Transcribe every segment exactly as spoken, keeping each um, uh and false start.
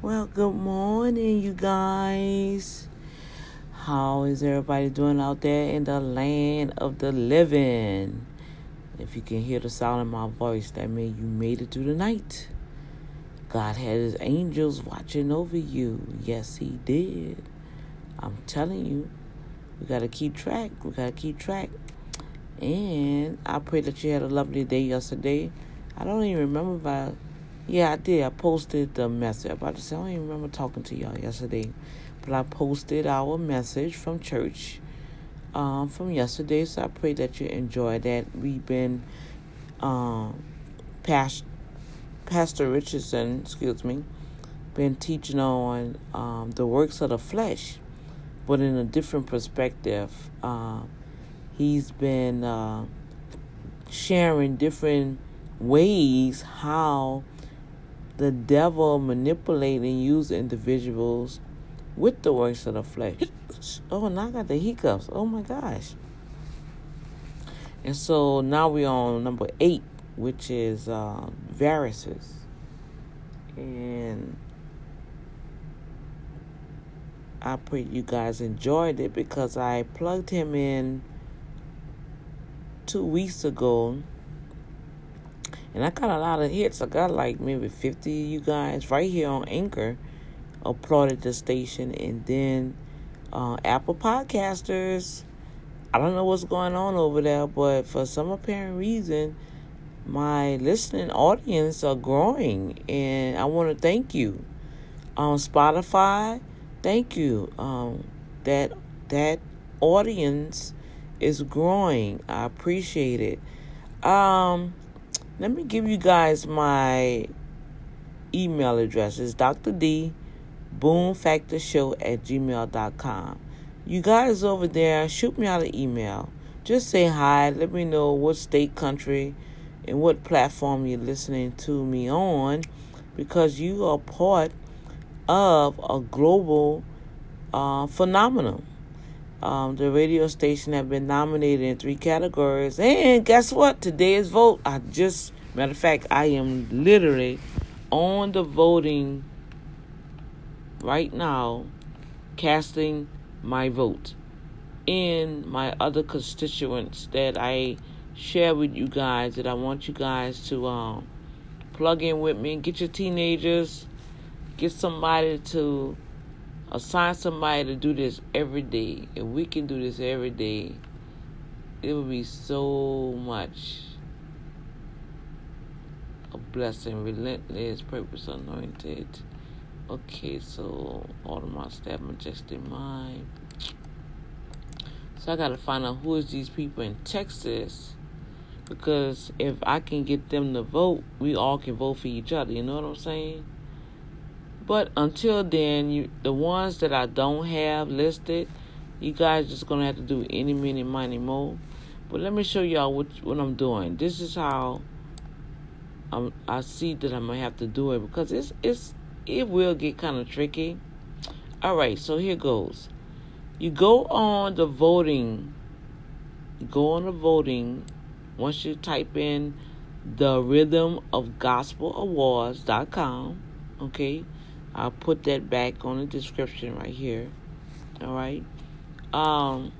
Well, good morning, you guys. How is everybody doing out there in the land of the living? If you can hear the sound of my voice, that means you made it through the night. God had his angels watching over you. Yes, he did. I'm telling you, we got to keep track. We got to keep track. And I pray that you had a lovely day yesterday. I don't even remember if I... Yeah, I did. I posted the message. I'm about to say, I don't even remember talking to y'all yesterday. But I posted our message from church um, from yesterday. So I pray that you enjoy that. We've been, um, past, Pastor Richardson, excuse me, been teaching on um, the works of the flesh, but in a different perspective. Uh, he's been uh, sharing different ways how the devil manipulating and use individuals with the works of the flesh. Oh, now I got the hiccups. Oh, my gosh. And so now we're on number eight, which is uh, viruses. And I pray you guys enjoyed it because I plugged him in two weeks ago. And I got a lot of hits. I got like maybe fifty of you guys right here on Anchor applauded the station. And then uh, Apple Podcasters, I don't know what's going on over there, but for some apparent reason, my listening audience are growing. And I want to thank you. On um, Spotify, thank you. Um, that that audience is growing. I appreciate it. Um... Let me give you guys my email address. It's D R D boom factor show at gmail dot com. You guys over there, shoot me out an email. Just say hi. Let me know what state, country, and what platform you're listening to me on, because you are part of a global uh, phenomenon. Um, the radio station have been nominated in three categories. And guess what? Today's vote. I just, matter of fact, I am literally on the voting right now, casting my vote in my other constituents that I share with you guys, that I want you guys to um, plug in with me. Get your teenagers, get somebody to... assign somebody to do this every day. If we can do this every day, it will be so much a blessing. Relentless, purpose, anointed. Okay, so all of my staff, majestic mind. So I got to find out who is these people in Texas, because if I can get them to vote, we all can vote for each other. You know what I'm saying? But until then, you, the ones that I don't have listed, you guys just going to have to do any, many, money, more. But let me show y'all what, what I'm doing. This is how I'm, I see that I'm going to have to do it, because it's it's it will get kind of tricky. All right, so here goes. You go on the voting. You go on the voting. Once you type in the Rhythm of Gospel Awards dot com, okay? I'll put that back on the description right here. All right. Um,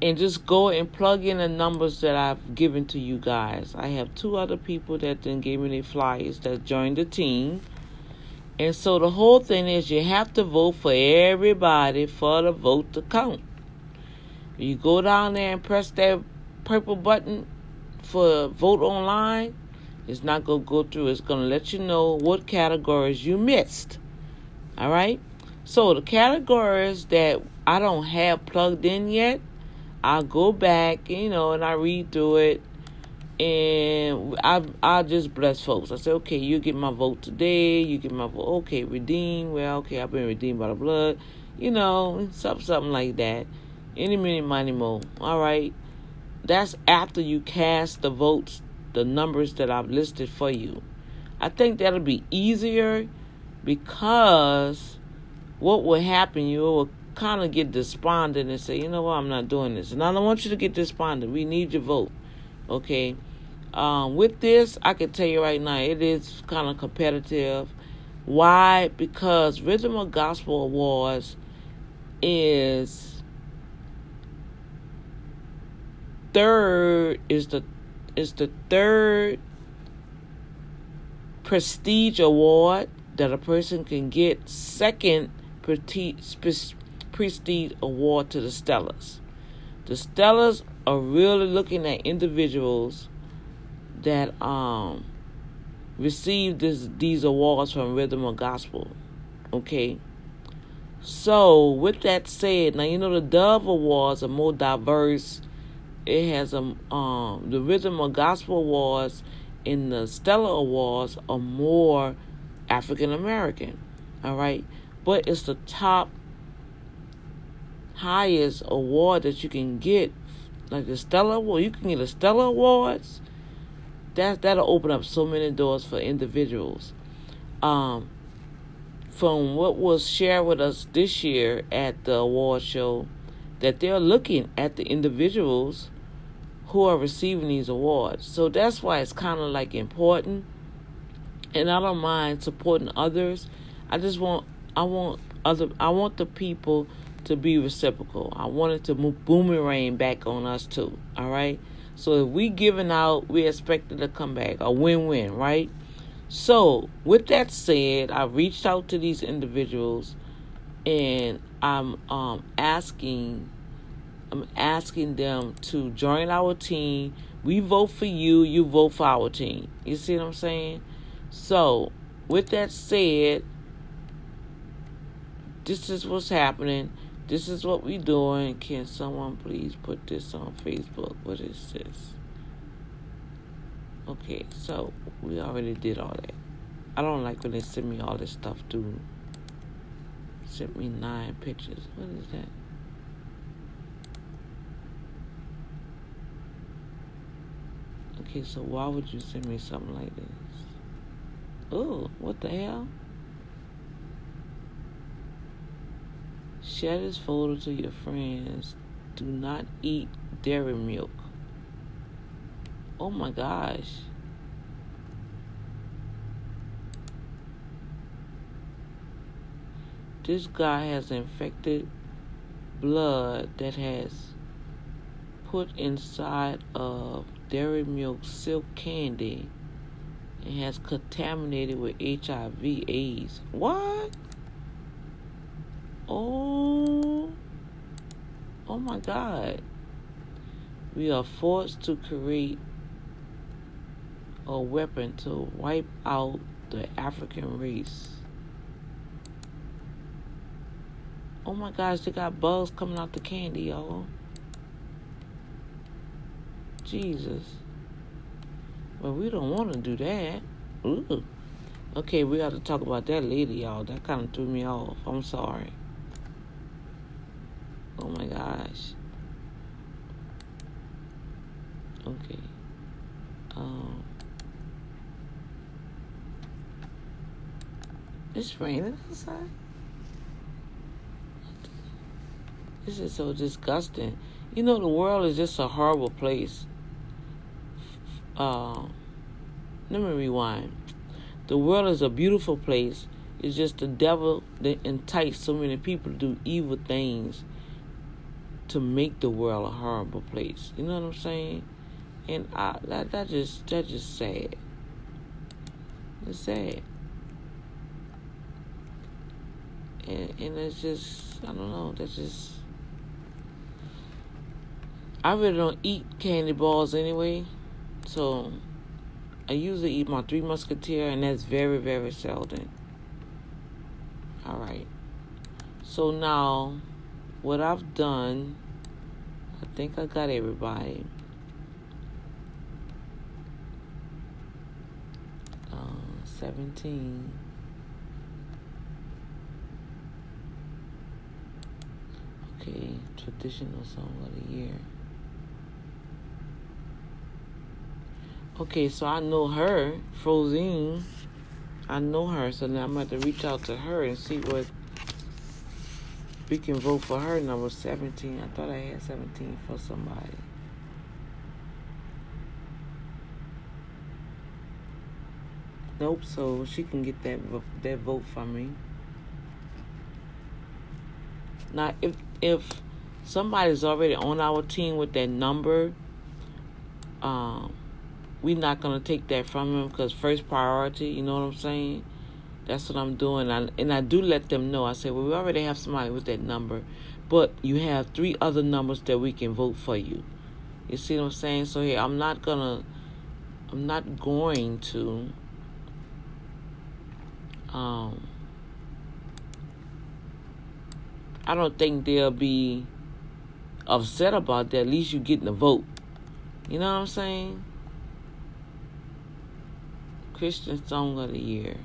and just go and plug in the numbers that I've given to you guys. I have two other people that then gave me their flyers that joined the team. And so the whole thing is you have to vote for everybody for the vote to count. You go down there and press that purple button for vote online. It's not going to go through. It's going to let you know what categories you missed. All right? So the categories that I don't have plugged in yet, I'll go back, you know, and I read through it. And I, I'll just bless folks. I say, okay, you get my vote today. You get my vote. Okay, redeemed. Well, okay, I've been redeemed by the blood. You know, something, something like that. Any minute, money, more. All right? That's after you cast the votes, the numbers that I've listed for you. I think that'll be easier, because what will happen, you will kind of get despondent and say, you know what, I'm not doing this. And I don't want you to get despondent. We need your vote, okay? Um, with this, I can tell you right now, it is kind of competitive. Why? Because Rhythm of Gospel Awards is third is the is the third prestige award that a person can get. Second prestige prestige award to the Stellars. The Stellars are really looking at individuals that um receive this these awards from Rhythm of Gospel. Okay. So with that said, now you know the Dove Awards are more diverse. It has a um the Rhythm of Gospel Awards and the Stellar Awards are more African American. All right. But it's the top highest award that you can get. Like the Stellar Award, you can get a Stellar Awards. That, that'll open up so many doors for individuals. Um, from what was shared with us this year at the award show, that they're looking at the individuals who are receiving these awards. So that's why it's kind of like important. And I don't mind supporting others. I just want, I want other, I want the people to be reciprocal. I want it to move boomerang back on us too. All right. So if we giving out, we expected to come back. A win-win, right? So with that said, I reached out to these individuals, and I'm um, asking, I'm asking them to join our team. We vote for you. You vote for our team. You see what I'm saying? So with that said, this is what's happening. This is what we doing. Can someone please put this on Facebook? What is this? Okay, so we already did all that. I don't like when they send me all this stuff, dude. Sent me nine pictures. What is that? Okay, so why would you send me something like this? Oh, what the hell? Share this folder to your friends. Do not eat dairy milk. Oh my gosh. This guy has infected blood that has put inside of dairy milk silk candy and has contaminated with H I V AIDS. What? Oh, oh my God. We are forced to create a weapon to wipe out the African race. Oh my gosh, they got bugs coming out the candy, y'all. Jesus. Well, we don't want to do that. Ooh. Okay, we got to talk about that lady, y'all. That kind of threw me off. I'm sorry. Oh my gosh. Okay. Um. It's raining outside. This is so disgusting. You know, the world is just a horrible place. Uh, let me rewind. The world is a beautiful place. It's just the devil that entices so many people to do evil things, to make the world a horrible place. You know what I'm saying? And I, that, that just that just sad. It's sad. And and it's just, I don't know, that's just, I really don't eat candy bars anyway. So I usually eat my Three Musketeers, and that's very, very seldom. All right. So now, what I've done, I think I got everybody. Um, seventeen. Okay, traditional song of the year. Okay, so I know her, Frozine. I know her, so now I'm going to have to reach out to her and see what we can vote for her. Number seventeen. I thought I had seventeen for somebody. Nope, so she can get that that vote from me. Now, if if somebody's already on our team with that number, um, we're not going to take that from them because first priority, you know what I'm saying? That's what I'm doing. I, and I do let them know. I say, well, we already have somebody with that number, but you have three other numbers that we can vote for you. You see what I'm saying? So, here, I'm not going to, I'm not going to, um, I don't think they'll be upset about that. At least you're getting a vote. You know what I'm saying? Christian Song of the Year.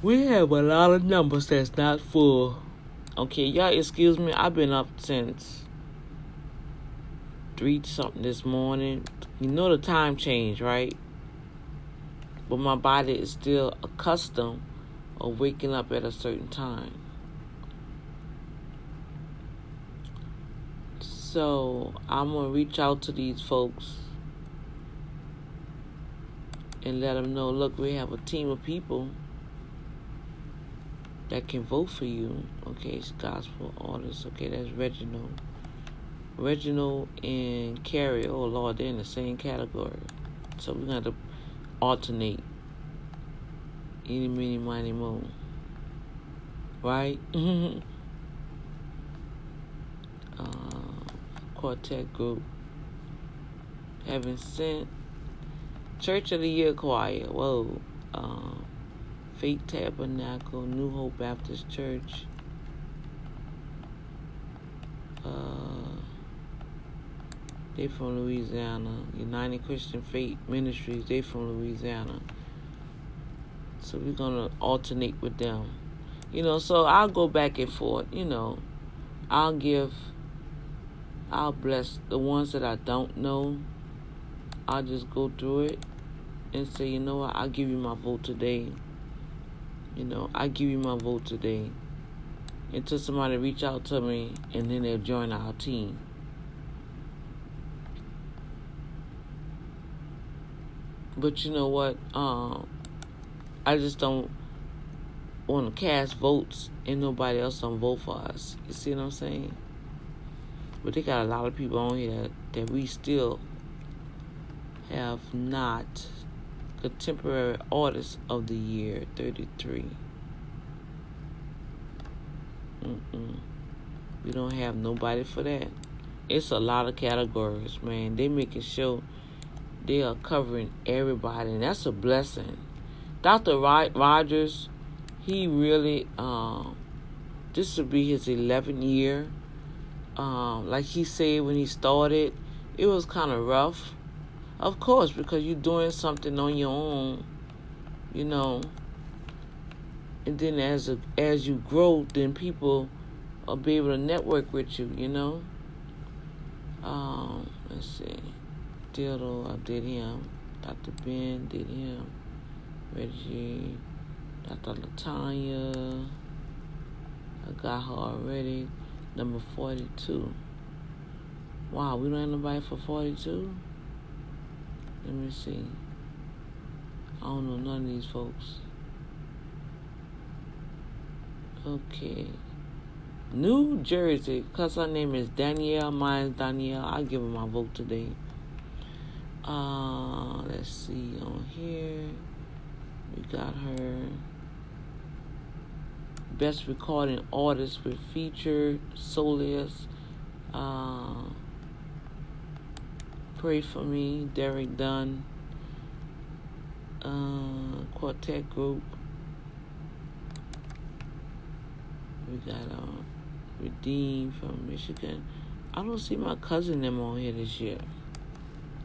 We have a lot of numbers that's not full. Okay, y'all excuse me. I've been up since three something this morning. You know the time change, right? But my body is still accustomed to waking up at a certain time. So I'm going to reach out to these folks and let them know, look, we have a team of people that can vote for you. Okay, it's gospel artists. Okay, that's Reginald. Reginald and Carrie. Oh, Lord, they're in the same category. So we're going to have to alternate. Any, many, many, more. Right? uh, quartet group. Heaven Sent. Church of the Year Choir. Whoa. Um. Uh, Faith Tabernacle, New Hope Baptist Church, uh, they from Louisiana, United Christian Faith Ministries, they from Louisiana, so we're going to alternate with them, you know, so I'll go back and forth, you know, I'll give, I'll bless the ones that I don't know, I'll just go through it and say, you know what, I'll give you my vote today. You know, I give you my vote today until somebody reach out to me and then they'll join our team. But you know what? Um, I just don't want to cast votes and nobody else don't vote for us. You see what I'm saying? But they got a lot of people on here that, that we still have not... Contemporary Artist of the Year, thirty-three. Mm-mm. We don't have nobody for that. It's a lot of categories, man. They making sure they are covering everybody, and that's a blessing. Doctor Rogers, he really, um, this will be his eleventh year. Um, like he said when he started, it was kind of rough. Of course, because you're doing something on your own, you know. And then as a, as you grow, then people will be able to network with you, you know. Um, let's see. Dildo, I did him. Doctor Ben did him. Reggie, Doctor Latonya. I got her already. Number forty-two. Wow, we don't have nobody for forty-two? Let me see. I don't know none of these folks. Okay. New Jersey. Because her name is Danielle. Mine's Danielle. I'll give her my vote today. Uh, let's see. On here. We got her. Best Recording Artist with Feature. Solius. Uh... Pray for Me, Derek Dunn, uh, Quartet Group. We got uh, Redeemed from Michigan. I don't see my cousin them on here this year.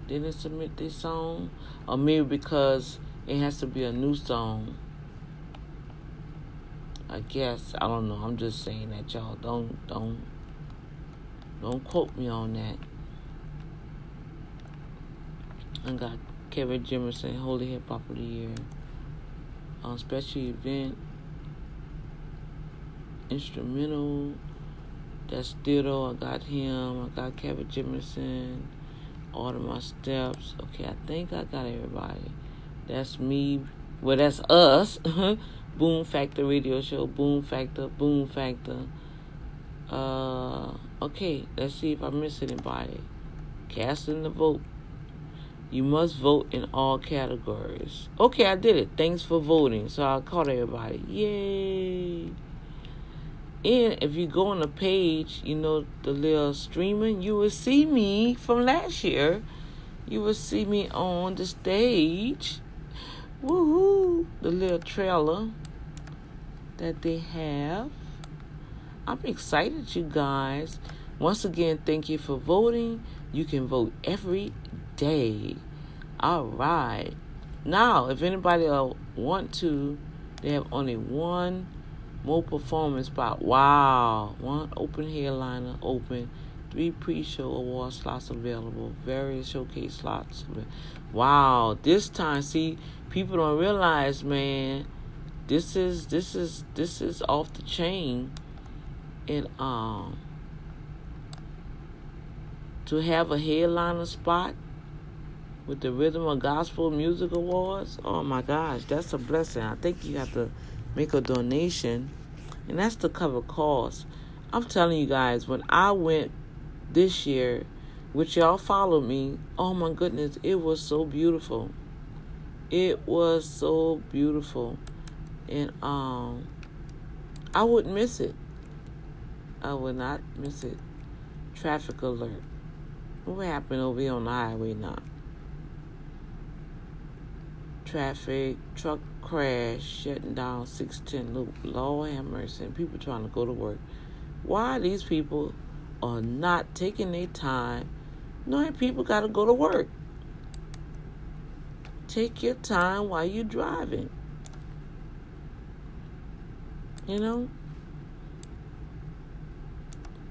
They didn't submit this song, or maybe because it has to be a new song. I guess I don't know. I'm just saying that, y'all. Don't don't don't quote me on that. I got Kevin Jimmerson, Holy Hip Hop of the Year. Um, special Event. Instrumental. That's Ditto. I got him. I got Kevin Jimmerson. Order my steps. Okay, I think I got everybody. That's me. Well, that's us. Boom Factor Radio Show. Boom Factor. Boom Factor. Uh, okay, let's see if I miss anybody. Casting the vote. You must vote in all categories. Okay, I did it. Thanks for voting. So I caught everybody. Yay. And if you go on the page, you know, the little streaming, you will see me from last year. You will see me on the stage. Woohoo. The little trailer that they have. I'm excited, you guys. Once again, thank you for voting. You can vote every day. All right. Now, if anybody want to, they have only one more performance spot. Wow. One open headliner open. Three pre-show award slots available. Various showcase slots. Wow. This time, see, people don't realize, man, this is this is this is off the chain. And um to have a headliner spot with the Rhythm of Gospel Music Awards. Oh my gosh, that's a blessing. I think you have to make a donation. And that's to cover costs. I'm telling you guys, when I went this year, which y'all followed me, oh my goodness, it was so beautiful. It was so beautiful. And um I wouldn't miss it. I would not miss it. Traffic alert. What happened over here on the highway now? Traffic, truck crash, shutting down six ten loop. Lord have mercy. And people trying to go to work. Why these people are not taking their time knowing people got to go to work? Take your time while you're driving. You know?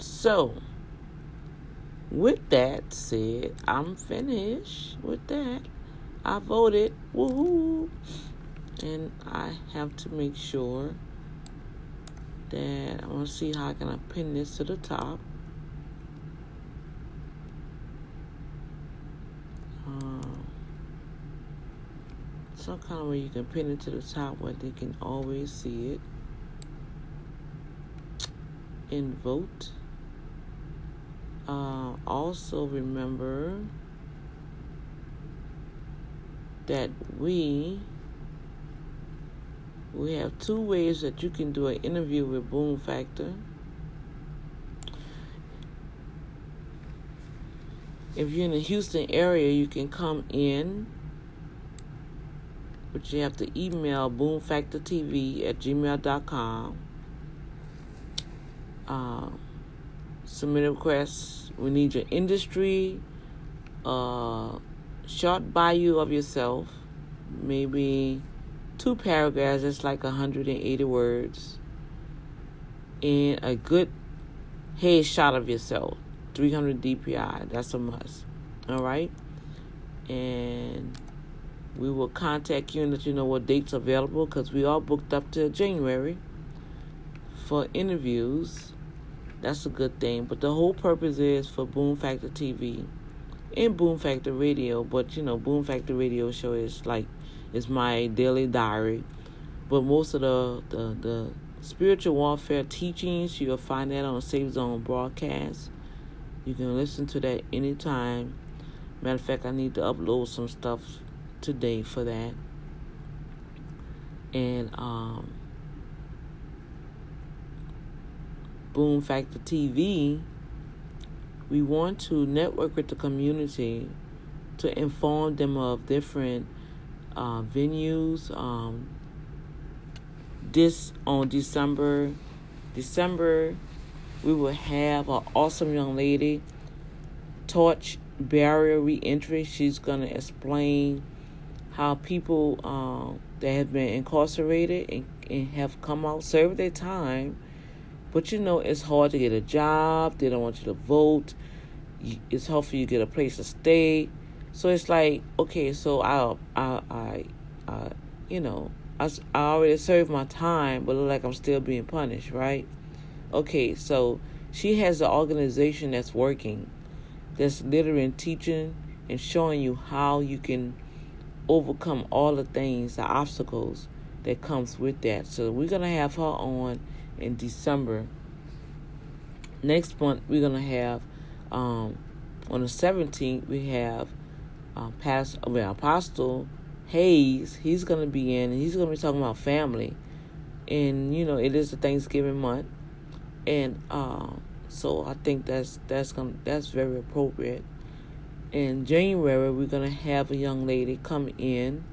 So, with that said, I'm finished with that. I voted. Woohoo! And I have to make sure that I want to see how I can I pin this to the top. Um, some kind of way you can pin it to the top where they can always see it. And vote. Uh, also remember that we we have two ways that you can do an interview with Boom Factor. If you're in the Houston area, you can come in, but you have to email boom factor t v at gmail dot com. Uh, submit a request. We need your industry, uh, short bio of yourself, maybe two paragraphs, that's like one hundred eighty words, and a good headshot of yourself, three hundred D P I, that's a must, all right? And we will contact you and let you know what dates are available, because we are booked up till January for interviews. That's a good thing. But the whole purpose is for Boom Factor T V and Boom Factor Radio. But, you know, Boom Factor Radio Show is like, it's my daily diary. But most of the, the, the spiritual warfare teachings, you'll find that on Safe Zone broadcast. You can listen to that anytime. Matter of fact, I need to upload some stuff today for that. And, um... Boom Factor T V, we want to network with the community to inform them of different uh, venues. Um, this on December, December, we will have an awesome young lady, Torch Barrier Reentry. She's going to explain how people uh, that have been incarcerated and, and have come out, served their time. But, you know, it's hard to get a job. They don't want you to vote. It's hard for you to get a place to stay. So it's like, okay, so I, I, I, I you know, I, I already served my time, but look like I'm still being punished, right? Okay, so she has an organization that's working, that's literally teaching and showing you how you can overcome all the things, the obstacles that comes with that. So we're going to have her on in December. Next month, we're going to have, um, on the seventeenth, we have uh, Pastor, well, Apostle Hayes. He's going to be in, and he's going to be talking about family. And, you know, it is the Thanksgiving month. And uh, so I think that's that's gonna, that's very appropriate. In January, we're going to have a young lady come in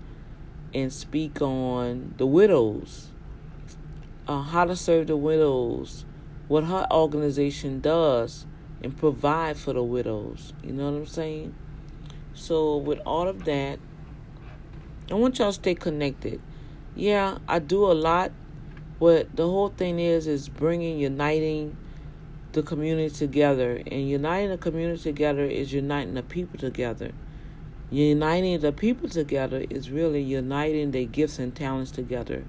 and speak on the widows, uh, how to serve the widows, what her organization does, and provide for the widows. You know what I'm saying? So with all of that, I want y'all to stay connected. Yeah, I do a lot, but the whole thing is, is bringing, uniting the community together. And uniting the community together is uniting the people together. Uniting the people together is really uniting their gifts and talents together.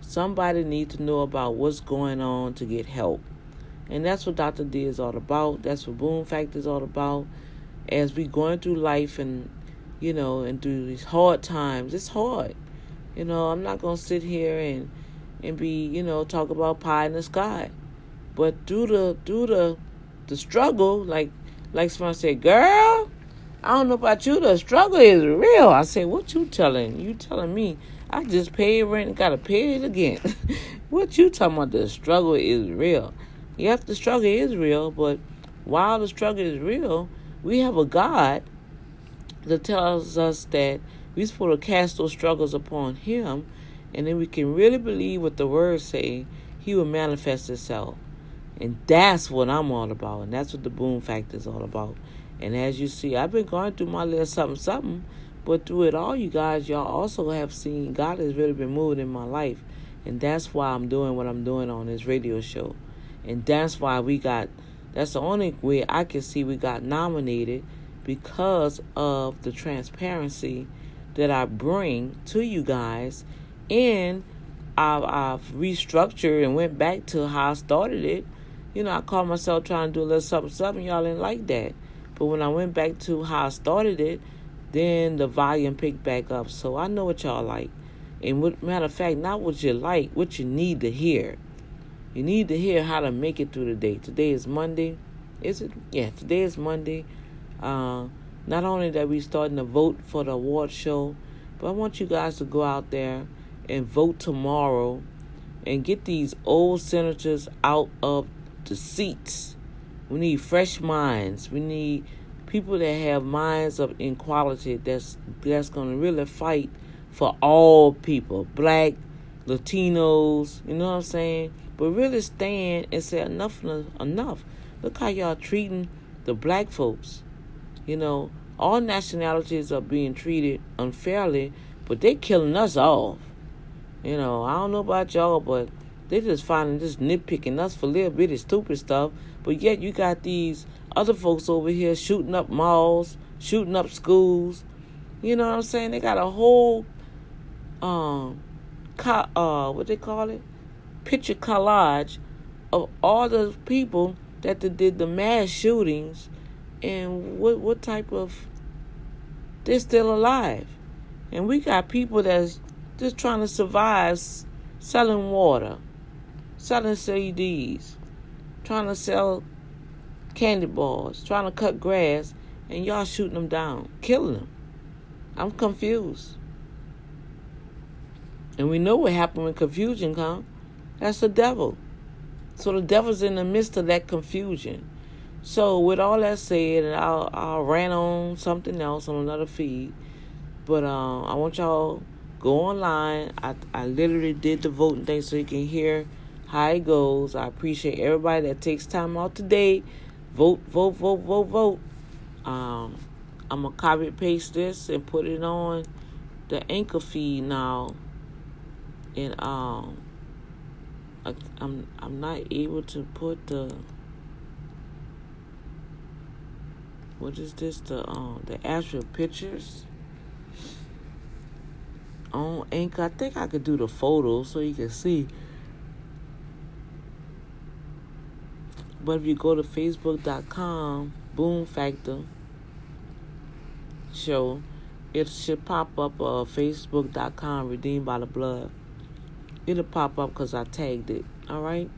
Somebody needs to know about what's going on to get help. And that's what Doctor D is all about. That's what Boom Factor is all about. As we going through life and, you know, and through these hard times, it's hard. You know, I'm not going to sit here and, and be, you know, talk about pie in the sky. But through the, through the, the struggle, like, like someone said, girl, I don't know about you, the struggle is real. I said, what you telling? You telling me I just paid rent and got to pay it again. What you talking about? The struggle is real. Yes, the struggle is real, but while the struggle is real, we have a God that tells us that we're supposed to cast those struggles upon Him, and then we can really believe what the Word say. He will manifest Himself. And that's what I'm all about, and that's what the Boom Factor is all about. And as you see, I've been going through my little something, something, but through it all, you guys, y'all also have seen God has really been moving in my life, and that's why I'm doing what I'm doing on this radio show. And that's why we got, that's the only way I can see we got nominated, because of the transparency that I bring to you guys. And I've, I've restructured and went back to how I started it. You know, I caught myself trying to do a little something, something. Y'all didn't like that. But when I went back to how I started it, then the volume picked back up. So I know what y'all like. And what, matter of fact, not what you like, what you need to hear. You need to hear how to make it through the day. Today is Monday. Is it? Yeah, today is Monday. Uh, not only that we're starting to vote for the award show, but I want you guys to go out there and vote tomorrow and get these old senators out of the seats. We need fresh minds. We need people that have minds of equality that's, that's going to really fight for all people, black, Latinos, you know what I'm saying? But really stand and say enough, enough. Look how y'all treating the black folks. You know, all nationalities are being treated unfairly, but they killing us off. You know, I don't know about y'all, but they just finding, just nitpicking us for little bitty stupid stuff. But yet you got these other folks over here shooting up malls, shooting up schools. You know what I'm saying? They got a whole, um, co- uh, what they call it? picture collage of all the people that did the mass shootings, and what what type of, they're still alive. And we got people that's just trying to survive selling water, selling C Ds, trying to sell candy bars, trying to cut grass, and y'all shooting them down, killing them. I'm confused. And we know what happened when confusion comes. That's the devil. So the devil's in the midst of that confusion. So with all that said, and I I ran on something else on another feed, but um, I want y'all go online. I I literally did the voting thing so you can hear how it goes. I appreciate everybody that takes time out today. Vote, vote, vote, vote, vote. Um, I'm gonna copy paste this and put it on the anchor feed now, and um. I, I'm I'm not able to put the, what is this, the um the actual pictures on Anchor. I think I could do the photos so you can see. But if you go to facebook dot com Boom Factor, show, it should pop up uh, facebook dot com, Redeemed by the Blood. It'll pop up because I tagged it. All right?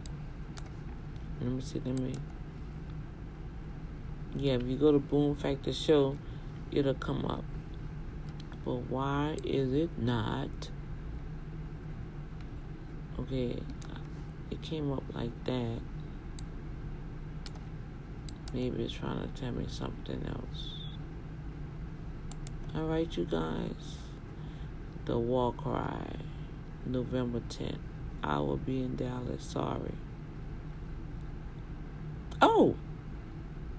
Let me see. Let me. Yeah, if you go to Boom Factor Show, it'll come up. But why is it not? Okay. It came up like that. Maybe it's trying to tell me something else. All right, you guys. The War Cry, November tenth. I will be in Dallas. Sorry. Oh,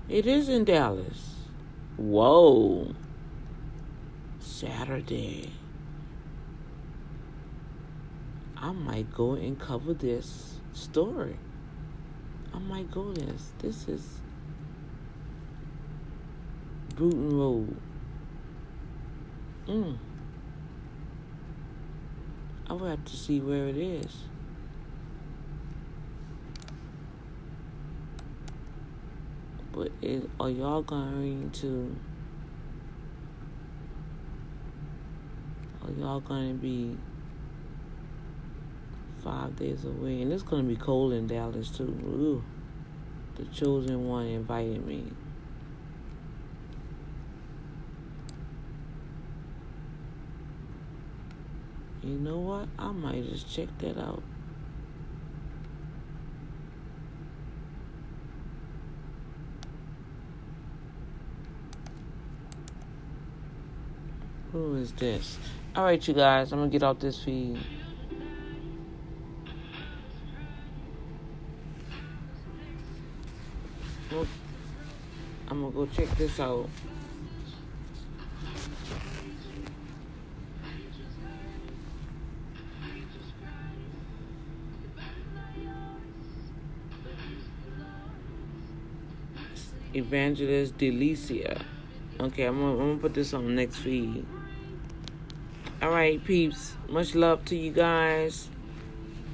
it is in Dallas. Whoa. Saturday. I might go and cover this story. I might go this. This is Bruton Road. Mm. I will have to see where it is. But is, are y'all going to... Are y'all going to be five days away? And it's going to be cold in Dallas, too. Ooh. The chosen one invited me. You know what? I might just check that out. Who is this? All right, you guys. I'm going to get off this feed. Well, I'm going to go check this out. Evangelist Delicia. Okay, I'm gonna, I'm gonna put this on the next feed. All right, peeps. Much love to you guys.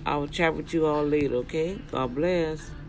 I will chat with you all later, okay? God bless.